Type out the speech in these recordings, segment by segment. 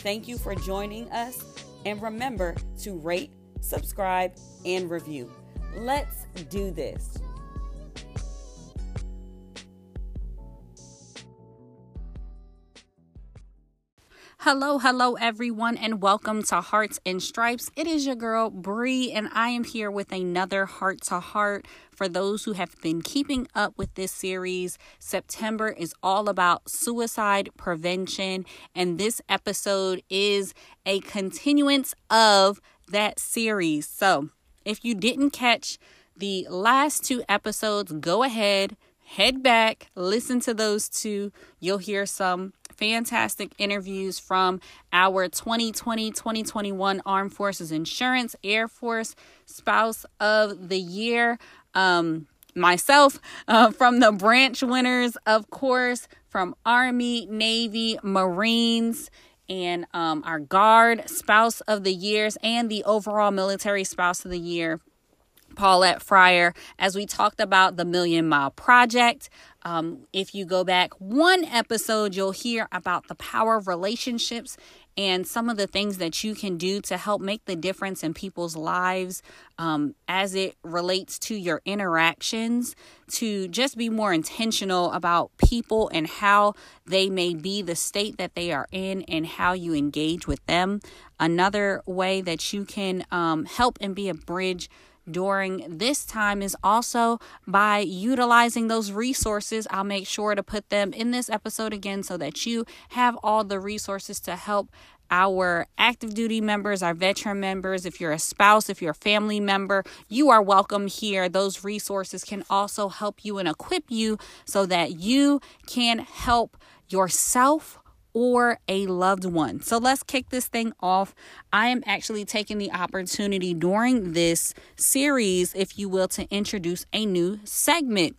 Thank you for joining us, and remember to rate, subscribe, and review. Let's do this. Hello everyone, and welcome to Hearts and Stripes. It is your girl Bree, and I am here with another heart to heart. For those who have been keeping up with this series, September is all about suicide prevention, and this episode is a continuance of that series. So if you didn't catch the last two episodes, go ahead, head back, listen to those two. You'll hear some fantastic interviews from our 2020-2021 Armed Forces Insurance, Air Force Spouse of the Year, myself, from the branch winners, of course, from Army, Navy, Marines, and our Guard Spouse of the Years, and the overall Military Spouse of the Year, Paulette Fryer, as we talked about the Million Mile Project. If you go back one episode, you'll hear about the power of relationships and some of the things that you can do to help make the difference in people's lives as it relates to your interactions, to just be more intentional about people and how they may be, the state that they are in, and how you engage with them. Another way that you can help and be a bridge during this time is also by utilizing those resources. I'll make sure to put them in this episode again so that you have all the resources to help our active duty members, our veteran members. If you're a spouse, if you're a family member, you are welcome here. Those resources can also help you and equip you so that you can help yourself or a loved one. So let's kick this thing off. I am actually taking the opportunity during this series, if you will, to introduce a new segment.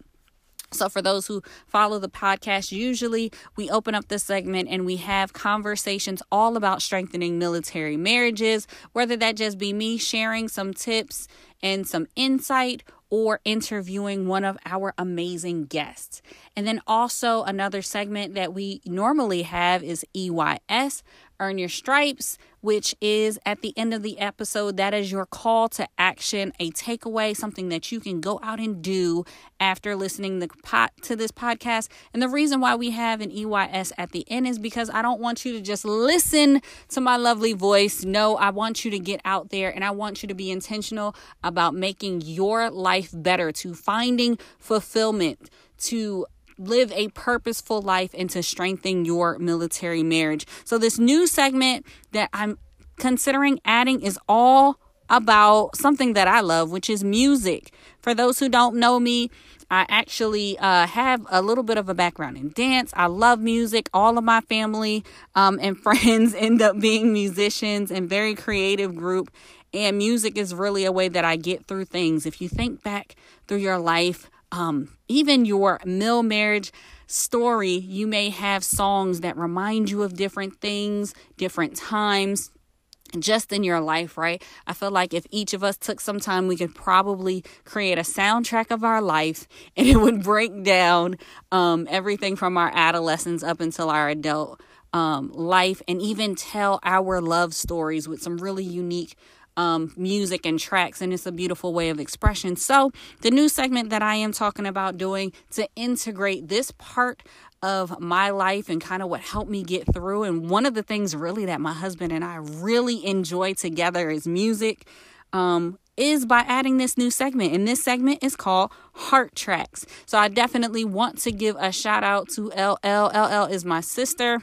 So for those who follow the podcast, usually we open up this segment and we have conversations all about strengthening military marriages, whether that just be me sharing some tips and some insight, or interviewing one of our amazing guests. And then also another segment that we normally have is EYS, Earn Your Stripes, which is at the end of the episode. That is your call to action, a takeaway, something that you can go out and do after listening to this podcast. And the reason why we have an EYS at the end is because I don't want you to just listen to my lovely voice. No, I want you to get out there, and I want you to be intentional about making your life better, to finding fulfillment, to live a purposeful life, and to strengthen your military marriage. So this new segment that I'm considering adding is all about something that I love, which is music. For those who don't know me, I actually have a little bit of a background in dance. I love music. All of my family and friends end up being musicians and very creative group. And music is really a way that I get through things. If you think back through your life, even your mil marriage story, you may have songs that remind you of different things, different times, just in your life, right? I feel like if each of us took some time, we could probably create a soundtrack of our life, and it would break down everything from our adolescence up until our adult life, and even tell our love stories with some really unique music and tracks, and it's a beautiful way of expression. So the new segment that I am talking about doing to integrate this part of my life and kind of what helped me get through, and one of the things really that my husband and I really enjoy together is music, is by adding this new segment. And this segment is called Heart Tracks. So I definitely want to give a shout out to LL. LL is my sister,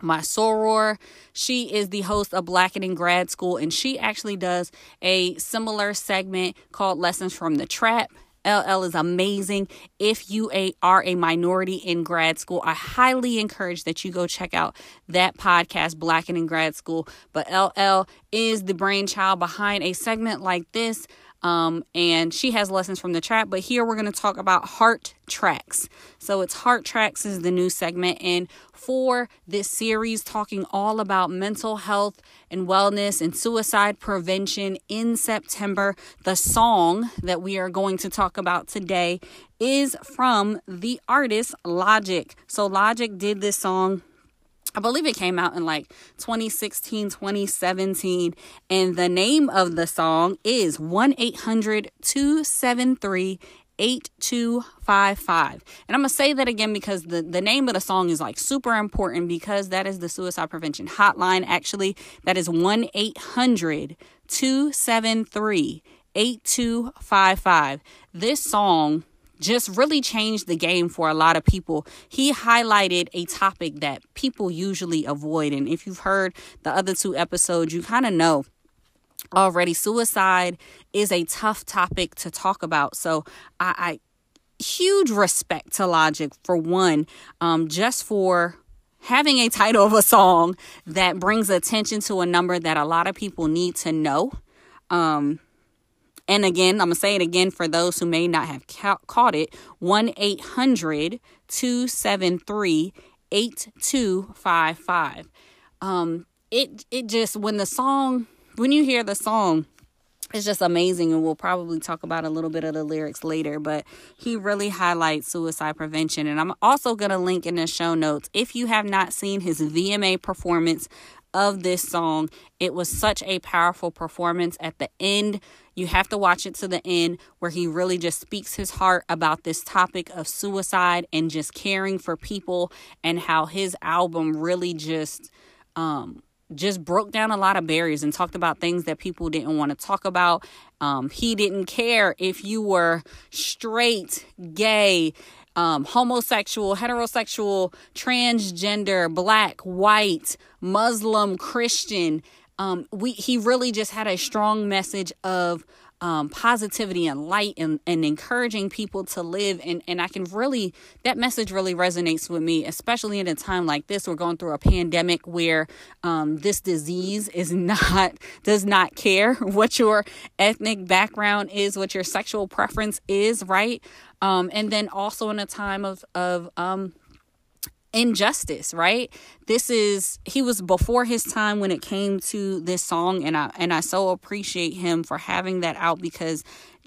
my soror. She is the host of Black In Grad School, and she actually does a similar segment called Lessons from the Trap. LL is amazing. If you are a minority in grad school, I highly encourage that you go check out that podcast, Black In Grad School. But LL is the brainchild behind a segment like this. And she has lessons from the trap, but here we're going to talk about heart tracks. So it's heart tracks is the new segment. And for this series, talking all about mental health and wellness and suicide prevention in September, the song that we are going to talk about today is from the artist Logic. So Logic did this song. I believe it came out in like 2016, 2017. And the name of the song is 1-800-273-8255. And I'm going to say that again because the name of the song is like super important because that is the suicide prevention hotline. Actually, that is 1-800-273-8255. This song just really changed the game for a lot of people. He highlighted a topic that people usually avoid. And if you've heard the other two episodes, you kind of know already suicide is a tough topic to talk about. So I huge respect to Logic for one, just for having a title of a song that brings attention to a number that a lot of people need to know. And again, I'm going to say it again for those who may not have caught it, 1-800-273-8255. It just, when you hear the song, it's just amazing. And we'll probably talk about a little bit of the lyrics later, but he really highlights suicide prevention. And I'm also going to link in the show notes, if you have not seen his VMA performance of this song. It was such a powerful performance at the end. You have to watch it to the end where he really just speaks his heart about this topic of suicide and just caring for people and how his album really just broke down a lot of barriers and talked about things that people didn't want to talk about. He didn't care if you were straight, gay, homosexual, heterosexual, transgender, black, white, Muslim, Christian. He really just had a strong message of positivity and light and encouraging people to live. And I can really, that message really resonates with me, especially in a time like this. We're going through a pandemic where this disease does not care what your ethnic background is, what your sexual preference is, right? And then also in a time of injustice, right? He was before his time when it came to this song. And I so appreciate him for having that out because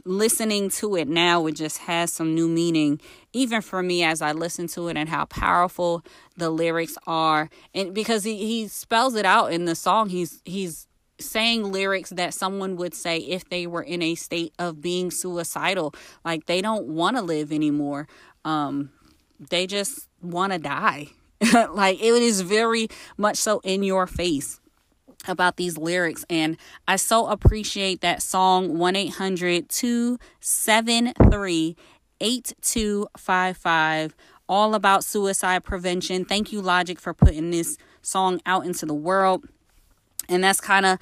listening to it now, it just has some new meaning, even for me as I listen to it and how powerful the lyrics are. And because he spells it out in the song, he's saying lyrics that someone would say if they were in a state of being suicidal, like they don't want to live anymore. They just want to die. Like it is very much so in your face about these lyrics. And I so appreciate that song, 1-800-273-8255, all about suicide prevention. Thank you, Logic, for putting this song out into the world. And that's kind of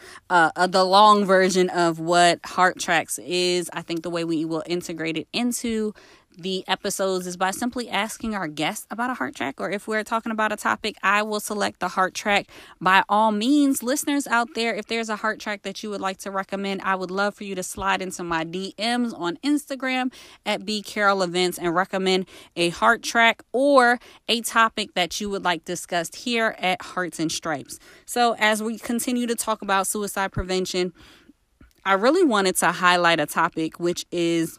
the long version of what Heart Tracks is. I think the way we will integrate it into the episodes is by simply asking our guests about a heart track, or if we're talking about a topic, I will select the heart track. By all means, listeners out there, if there's a heart track that you would like to recommend, I would love for you to slide into my DMs on Instagram at B. Carol Events and recommend a heart track or a topic that you would like discussed here at Hearts and Stripes. So as we continue to talk about suicide prevention, I really wanted to highlight a topic, which is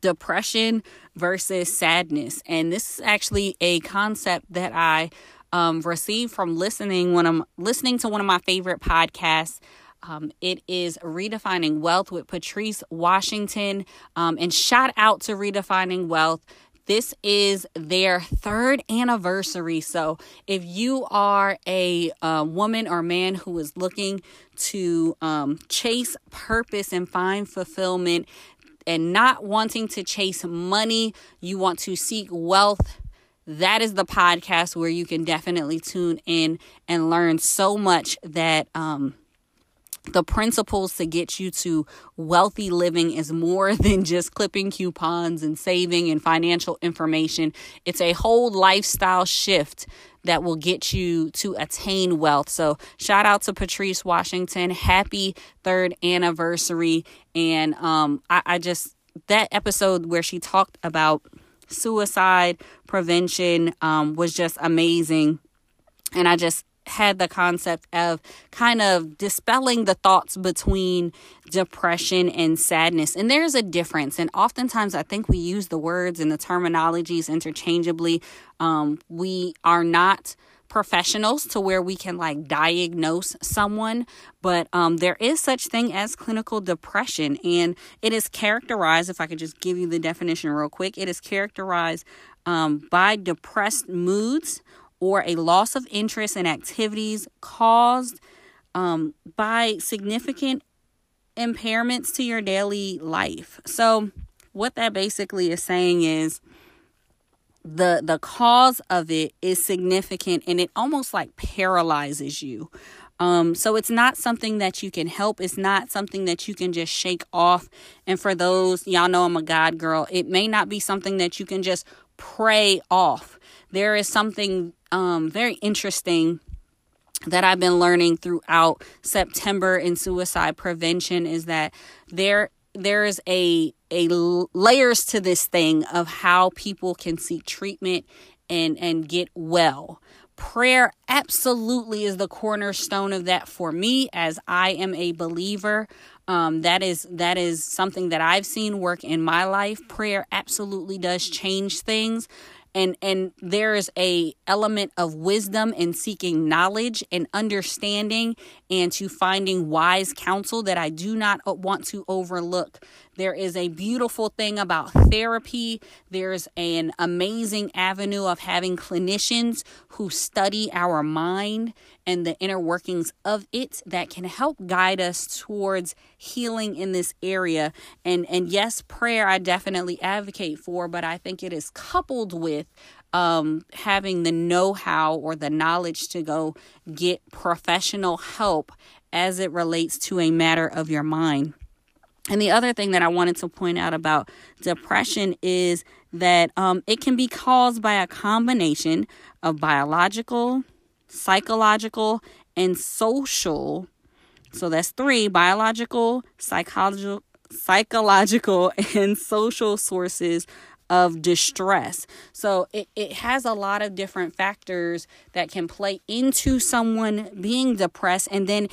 depression versus sadness. And this is actually a concept that I received from listening to one of my favorite podcasts. It is Redefining Wealth with Patrice Washington. And shout out to Redefining Wealth. This is their third anniversary. So if you are a woman or man who is looking to chase purpose and find fulfillment, and not wanting to chase money, you want to seek wealth, that is the podcast where you can definitely tune in and learn so much that the principles to get you to wealthy living is more than just clipping coupons and saving and financial information. It's a whole lifestyle shift that will get you to attain wealth. So shout out to Patrice Washington. Happy 3rd anniversary. And I just, that episode where she talked about suicide prevention was just amazing. And I just had the concept of kind of dispelling the thoughts between depression and sadness. And there's a difference. And oftentimes I think we use the words and the terminologies interchangeably. We are not professionals to where we can like diagnose someone, but there is such thing as clinical depression, and it is characterized, if I could just give you the definition real quick, it is characterized by depressed moods or a loss of interest in activities caused by significant impairments to your daily life. So what that basically is saying is the cause of it is significant, and it almost like paralyzes you. So it's not something that you can help. It's not something that you can just shake off. And for those, y'all know I'm a God girl, it may not be something that you can just pray off. There is something very interesting that I've been learning throughout September in suicide prevention is that there is a layers to this thing of how people can seek treatment and get well. Prayer absolutely is the cornerstone of that for me, as I am a believer. That is something that I've seen work in my life. Prayer absolutely does change things. And there is a element of wisdom in seeking knowledge and understanding and to finding wise counsel that I do not want to overlook. There is a beautiful thing about therapy. There's an amazing avenue of having clinicians who study our mind and the inner workings of it that can help guide us towards healing in this area. And yes, prayer I definitely advocate for, but I think it is coupled with having the know-how or the knowledge to go get professional help as it relates to a matter of your mind. And the other thing that I wanted to point out about depression is that it can be caused by a combination of biological, psychological, and social. So that's 3 biological, psychological, and social sources of distress. So it has a lot of different factors that can play into someone being depressed. And then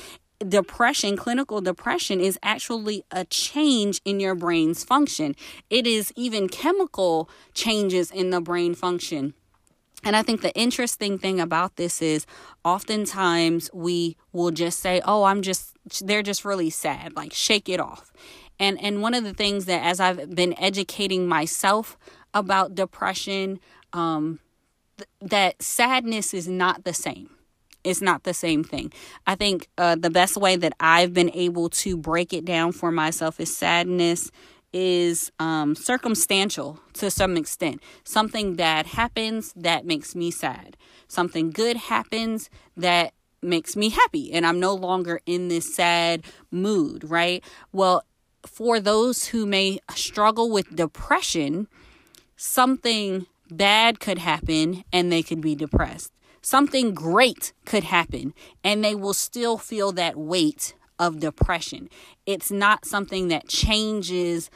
depression, clinical depression, is actually a change in your brain's function. It is even chemical changes in the brain function. And I think the interesting thing about this is oftentimes we will just say, oh, they're just really sad, like shake it off. And one of the things that as I've been educating myself about depression, that sadness is not the same. It's not the same thing. I think the best way that I've been able to break it down for myself is sadness is circumstantial to some extent. Something bad happens that makes me sad. Something good happens that makes me happy. And I'm no longer in this sad mood, right? Well, for those who may struggle with depression, something bad could happen and they could be depressed. Something great could happen and they will still feel that weight of depression. It's not something that changes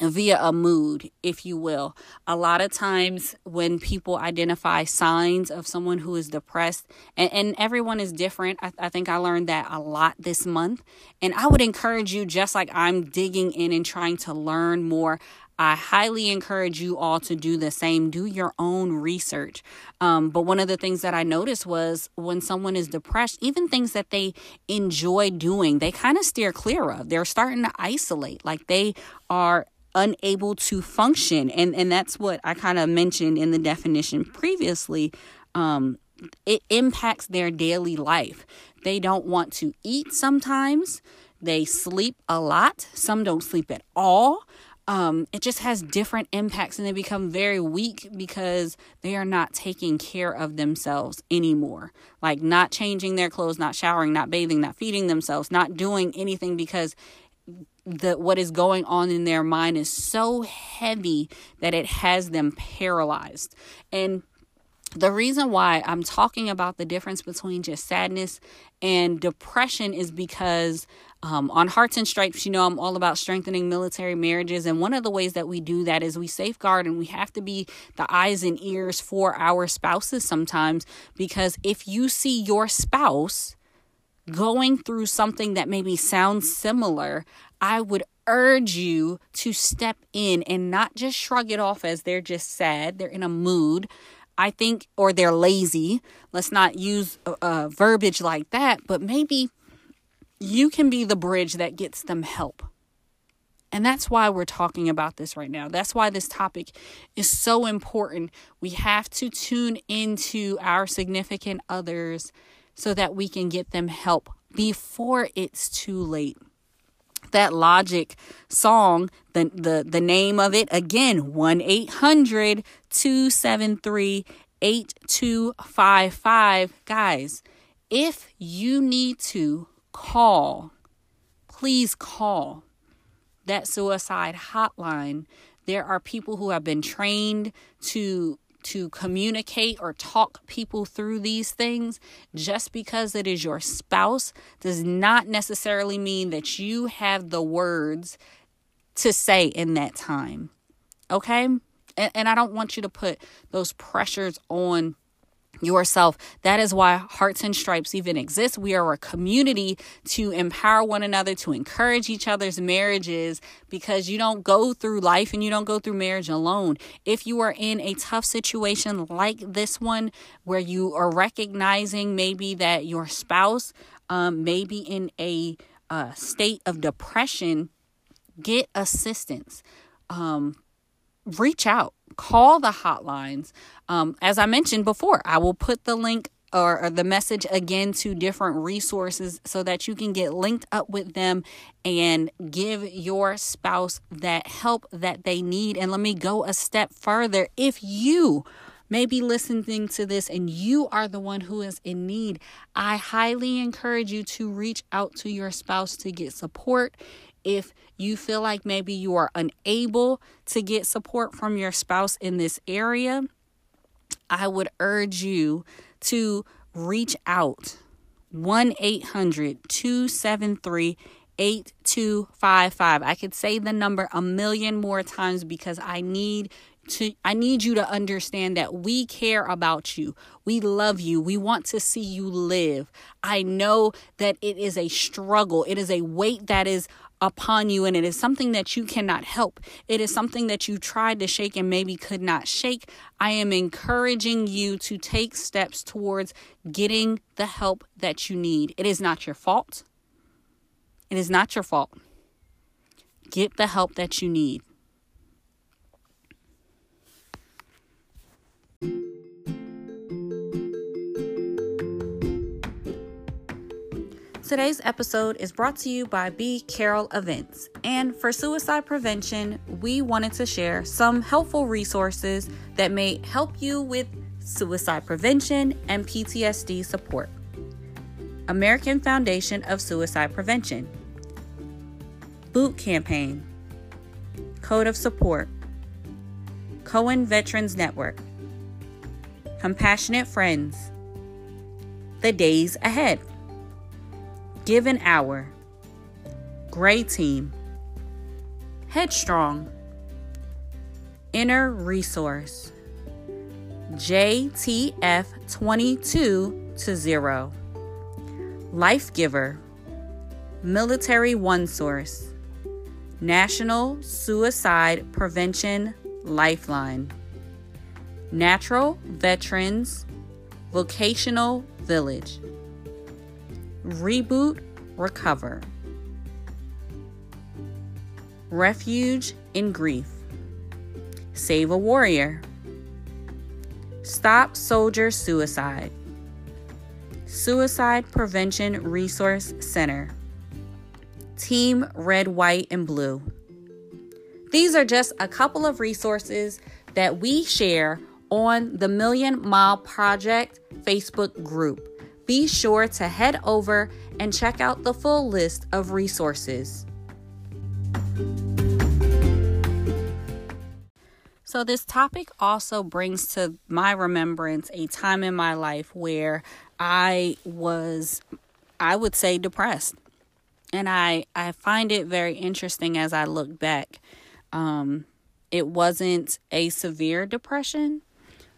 via a mood, if you will. A lot of times when people identify signs of someone who is depressed, and everyone is different. I think I learned that a lot this month. And I would encourage you, just like I'm digging in and trying to learn more, I highly encourage you all to do the same. Do your own research. But one of the things that I noticed was when someone is depressed, even things that they enjoy doing, they kind of steer clear of. They're starting to isolate, like they are unable to function. And that's what I kind of mentioned in the definition previously. It impacts their daily life. They don't want to eat sometimes. They sleep a lot. Some don't sleep at all. It just has different impacts, and they become very weak because they are not taking care of themselves anymore. Like not changing their clothes, not showering, not bathing, not feeding themselves, not doing anything, because what is going on in their mind is so heavy that it has them paralyzed. And the reason why I'm talking about the difference between just sadness and depression is because on Hearts and Stripes, I'm all about strengthening military marriages. And one of the ways that we do that is we safeguard, and we have to be the eyes and ears for our spouses sometimes, because if you see your spouse going through something that maybe sounds similar, I would urge you to step in and not just shrug it off as they're just sad, they're in a mood, I think, or they're lazy. Let's not use verbiage like that, but maybe you can be the bridge that gets them help. And that's why we're talking about this right now. That's why this topic is so important. We have to tune into our significant others so that we can get them help before it's too late. That Logic song, the name of it, again, 1-800-273-8255. Guys, if you need to call, please call that suicide hotline. There are people who have been trained to communicate or talk people through these things. Just because it is your spouse does not necessarily mean that you have the words to say in that time. Okay? And I don't want you to put those pressures on yourself. That is why Hearts and Stripes even exists. We are a community to empower one another, to encourage each other's marriages, because you don't go through life and you don't go through marriage alone. If you are in a tough situation like this one, where you are recognizing maybe that your spouse may be in a state of depression, get assistance. Reach out. Call the hotlines. As I mentioned before, I will put the link or the message again to different resources so that you can get linked up with them and give your spouse that help that they need. And let me go a step further. If you may be listening to this and you are the one who is in need, I highly encourage you to reach out to your spouse to get support. If you feel like maybe you are unable to get support from your spouse in this area, I would urge you to reach out. 1-800-273-8255. I could say the number 1,000,000 more times because I need you to understand that we care about you. We love you. We want to see you live. I know that it is a struggle. It is a weight that is upon you, and it is something that you cannot help. It is something that you tried to shake and maybe could not shake. I am encouraging you to take steps towards getting the help that you need. It is not your fault. It is not your fault. Get the help that you need. Today's episode is brought to you by B. Carol Events. And for suicide prevention, we wanted to share some helpful resources that may help you with suicide prevention and PTSD support. American Foundation of Suicide Prevention, Boot Campaign, Code of Support, Cohen Veterans Network, Compassionate Friends, The Days Ahead, Give an Hour, Gray Team, Headstrong, Inner Resource, JTF 22-0, Life Giver, Military One Source, National Suicide Prevention Lifeline, Natural Veterans Vocational Village, Reboot Recover, Refuge in Grief, Save a Warrior, Stop Soldier Suicide, Suicide Prevention Resource Center, Team Red, White, and Blue, These are just a couple of resources that we share on the Million Mile Project Facebook group. Be sure to head over and check out the full list of resources. So this topic also brings to my remembrance a time in my life where I was, I would say, depressed. And I find it very interesting as I look back. It wasn't a severe depression,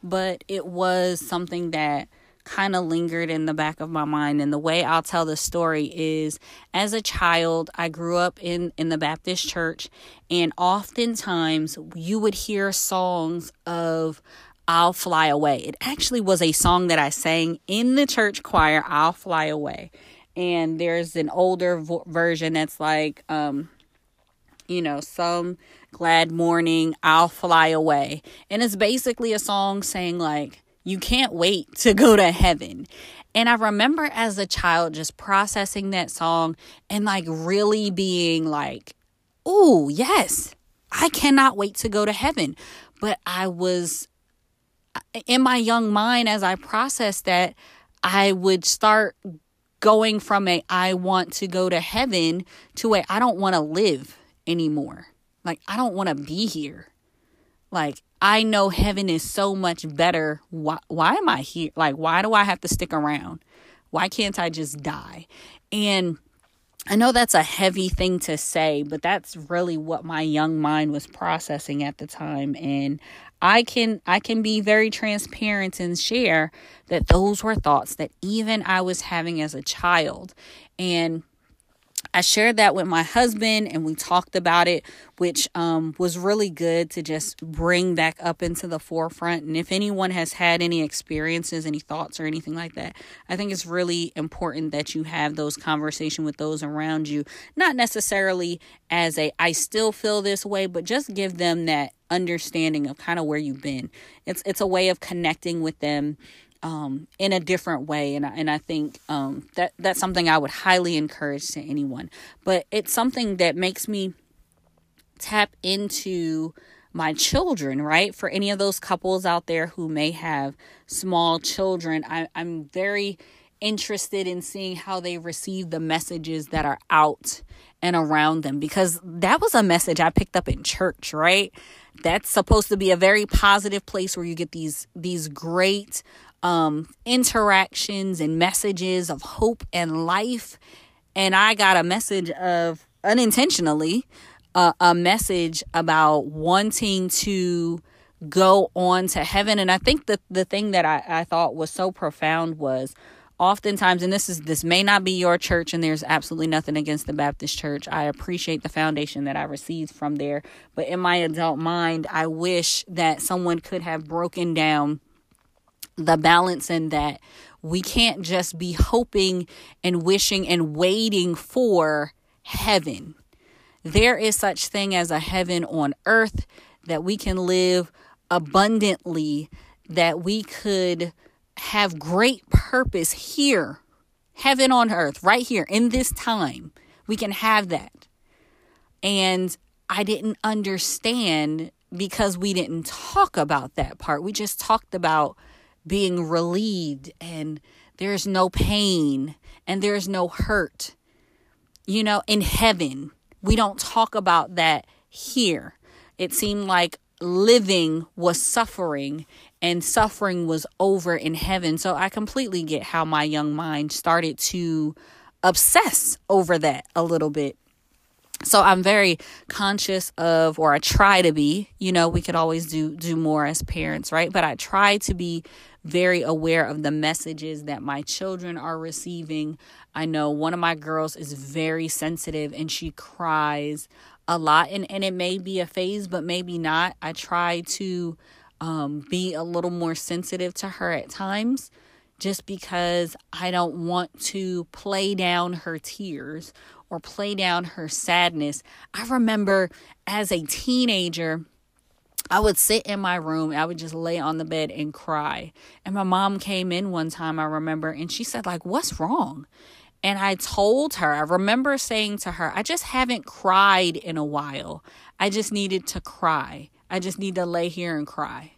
but it was something that kind of lingered in the back of my mind. And the way I'll tell the story is, as a child, I grew up in the Baptist church, and oftentimes you would hear songs of "I'll Fly Away." It actually was a song that I sang in the church choir, "I'll Fly Away." And there's an older version that's like, some glad morning, I'll fly away. And it's basically a song saying like, you can't wait to go to heaven. And I remember as a child just processing that song and like really being like, oh, yes, I cannot wait to go to heaven. But I was, in my young mind, as I processed that, I would start going from a I want to go to heaven to a I don't want to live anymore. Like, I don't want to be here. Like, I know heaven is so much better. Why am I here? Like, why do I have to stick around? Why can't I just die? And I know that's a heavy thing to say, but that's really what my young mind was processing at the time. And I can be very transparent and share that those were thoughts that even I was having as a child. And I shared that with my husband, and we talked about it, which was really good to just bring back up into the forefront. And if anyone has had any experiences, any thoughts or anything like that, I think it's really important that you have those conversations with those around you. Not necessarily as a, I still feel this way, but just give them that understanding of kind of where you've been. It's a way of connecting with them in a different way. And I think that's something I would highly encourage to anyone. But it's something that makes me tap into my children, right? For any of those couples out there who may have small children, I'm very interested in seeing how they receive the messages that are out and around them, because that was a message I picked up in church, right? That's supposed to be a very positive place where you get these great interactions and messages of hope and life. And I got a message of, unintentionally, a message about wanting to go on to heaven. And I think that the thing that I thought was so profound was, oftentimes, and this may not be your church, and there's absolutely nothing against the Baptist church. I appreciate the foundation that I received from there. But in my adult mind, I wish that someone could have broken down the balance in that we can't just be hoping and wishing and waiting for heaven. There is such thing as a heaven on earth, that we can live abundantly, that we could have great purpose here, heaven on earth, right here in this time. We can have that. And I didn't understand, because we didn't talk about that part. We just talked about being relieved, and there's no pain and there's no hurt, in heaven. We don't talk about that here. It seemed like living was suffering and suffering was over in heaven. So I completely get how my young mind started to obsess over that a little bit. So I'm very conscious of, or I try to be, we could always do more as parents, right? But I try to be very aware of the messages that my children are receiving. I know one of my girls is very sensitive, and she cries a lot. And it may be a phase, but maybe not. I try to be a little more sensitive to her at times, just because I don't want to play down her tears or play down her sadness. I remember as a teenager, I would sit in my room. I would just lay on the bed and cry. And my mom came in one time, I remember, and she said, like, what's wrong? And I told her, I remember saying to her, I just haven't cried in a while. I just needed to cry. I just need to lay here and cry.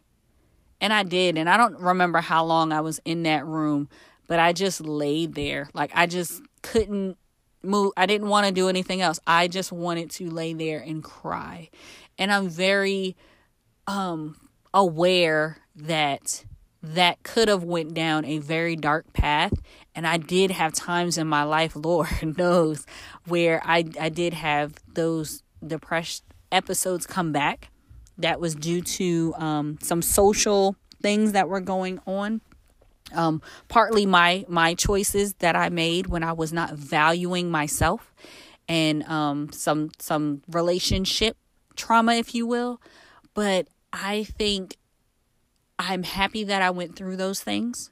And I did. And I don't remember how long I was in that room, but I just laid there. Like, I just couldn't move. I didn't want to do anything else. I just wanted to lay there and cry. And I'm very aware that that could have went down a very dark path. And I did have times in my life, Lord knows, where I did have those depression episodes come back. That was due to some social things that were going on. Partly my choices that I made when I was not valuing myself, and some relationship trauma, if you will. But I think I'm happy that I went through those things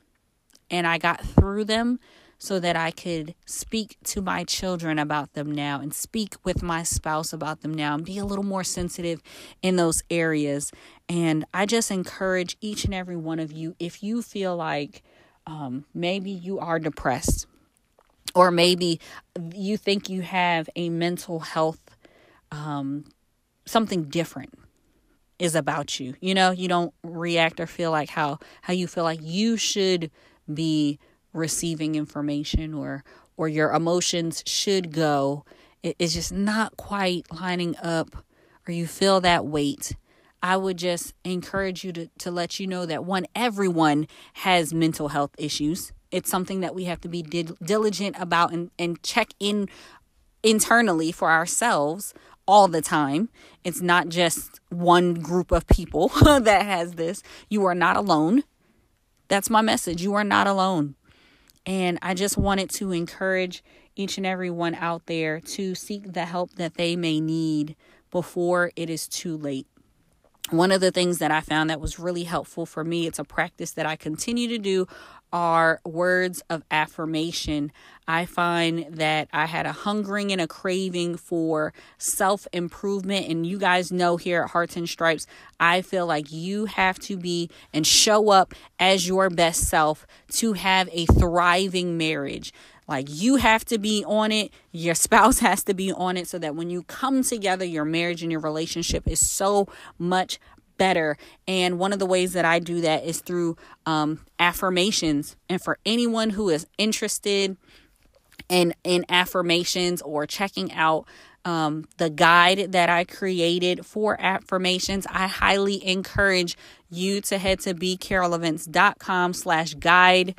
and I got through them so that I could speak to my children about them now and speak with my spouse about them now and be a little more sensitive in those areas. And I just encourage each and every one of you, if you feel like maybe you are depressed, or maybe you think you have a mental health, something different is about you. You know, you don't react or feel like how you feel like you should be receiving information, or your emotions should go. It's just not quite lining up, or you feel that weight. I would just encourage you to let you know that everyone has mental health issues. It's something that we have to be diligent about and check in internally for ourselves all the time. It's not just one group of people that has this. You are not alone. That's my message. You are not alone. And I just wanted to encourage each and everyone out there to seek the help that they may need before it is too late. One of the things that I found that was really helpful for me, it's a practice that I continue to do, are words of affirmation. I find that I had a hungering and a craving for self-improvement. And you guys know here at Hearts and Stripes, I feel like you have to be and show up as your best self to have a thriving marriage. Like, you have to be on it. Your spouse has to be on it so that when you come together, your marriage and your relationship is so much better. And one of the ways that I do that is through affirmations. And for anyone who is interested in affirmations or checking out the guide that I created for affirmations, I highly encourage you to head to bcarolevents.com/guide.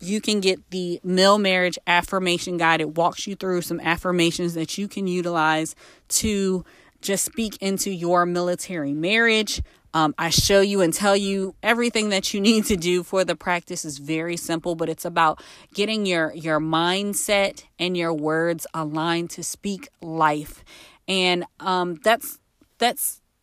You can get the Mill Marriage Affirmation Guide. It walks you through some affirmations that you can utilize to just speak into your military marriage. I show you and tell you everything that you need to do for the practice. Is very simple, but it's about getting your mindset and your words aligned to speak life. And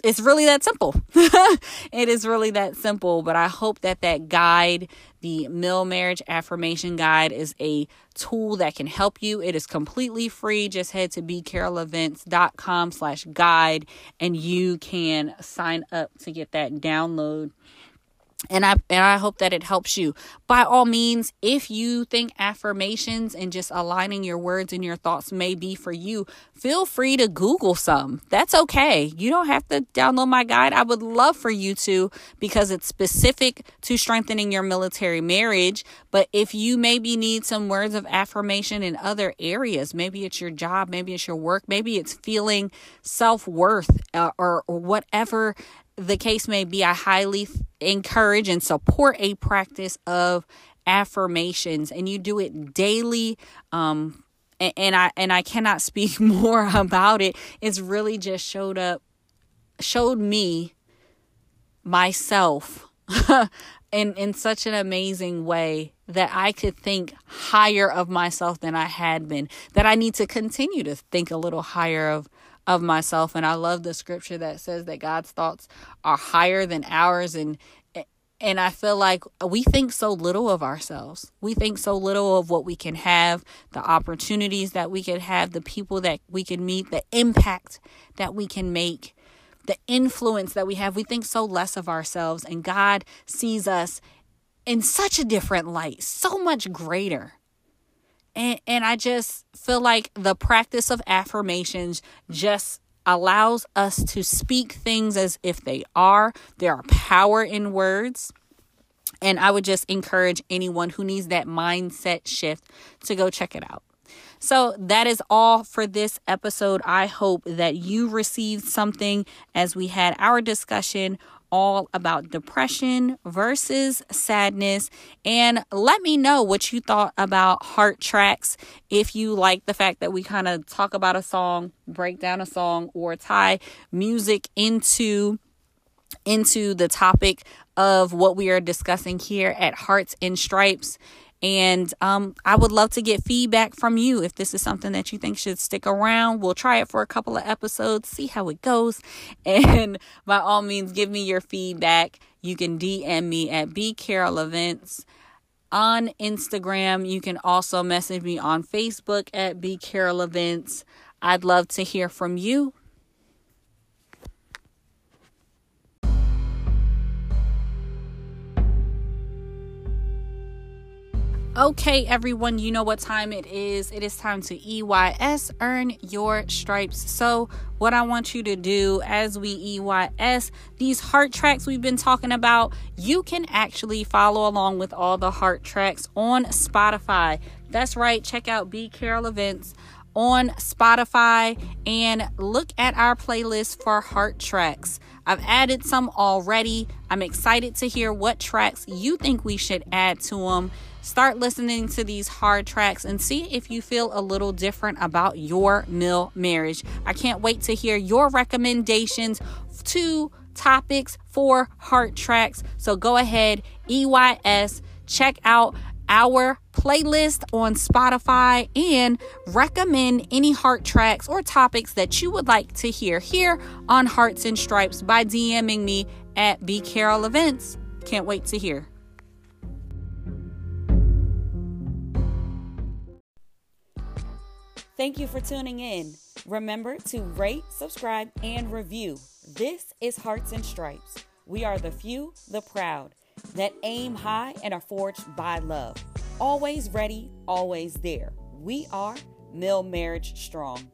it's really that simple. It is really that simple. But I hope that guide, the Mill Marriage Affirmation Guide, is a tool that can help you. It is completely free. Just head to bcarolevents.com/guide and you can sign up to get that download. And I hope that it helps you. By all means, if you think affirmations and just aligning your words and your thoughts may be for you, feel free to Google some. That's okay. You don't have to download my guide. I would love for you to, because it's specific to strengthening your military marriage. But if you maybe need some words of affirmation in other areas, maybe it's your job, maybe it's your work, maybe it's feeling self-worth, or whatever the case may be, I highly encourage and support a practice of affirmations, and you do it daily. And I cannot speak more about it. It's really just showed me myself in such an amazing way that I could think higher of myself than I had been, that I need to continue to think a little higher of myself. And I love the scripture that says that God's thoughts are higher than ours. And I feel like we think so little of ourselves. We think so little of what we can have, the opportunities that we could have, the people that we can meet, the impact that we can make, the influence that we have. We think so less of ourselves, and God sees us in such a different light, so much greater. And I just feel like the practice of affirmations just allows us to speak things as if they are. There are power in words. And I would just encourage anyone who needs that mindset shift to go check it out. So that is all for this episode. I hope that you received something as we had our discussion all about depression versus sadness. And let me know what you thought about heart tracks. If you like the fact that we kind of talk about a song, break down a song, or tie music into the topic of what we are discussing here at Hearts and Stripes. And I would love to get feedback from you if this is something that you think should stick around. We'll try it for a couple of episodes, see how it goes. And by all means, give me your feedback. You can DM me at B. Carol Events on Instagram. You can also message me on Facebook at B. Carol Events. I'd love to hear from you. Okay, everyone, you know what time it is. It is time to EYS, earn your stripes. So what I want you to do as we EYS, these heart tracks we've been talking about, you can actually follow along with all the heart tracks on Spotify. That's right. Check out B. Carol Events on Spotify and look at our playlist for heart tracks. I've added some already. I'm excited to hear what tracks you think we should add to them. Start listening to these hard tracks and see if you feel a little different about your mill marriage. I can't wait to hear your recommendations to topics for heart tracks. So go ahead, EYS, check out our playlist on Spotify and recommend any heart tracks or topics that you would like to hear here on Hearts and Stripes by DMing me at B. Carol Events. Can't wait to hear. Thank you for tuning in. Remember to rate, subscribe, and review. This is Hearts and Stripes. We are the few, the proud, that aim high and are forged by love. Always ready, always there. We are Mill Marriage Strong.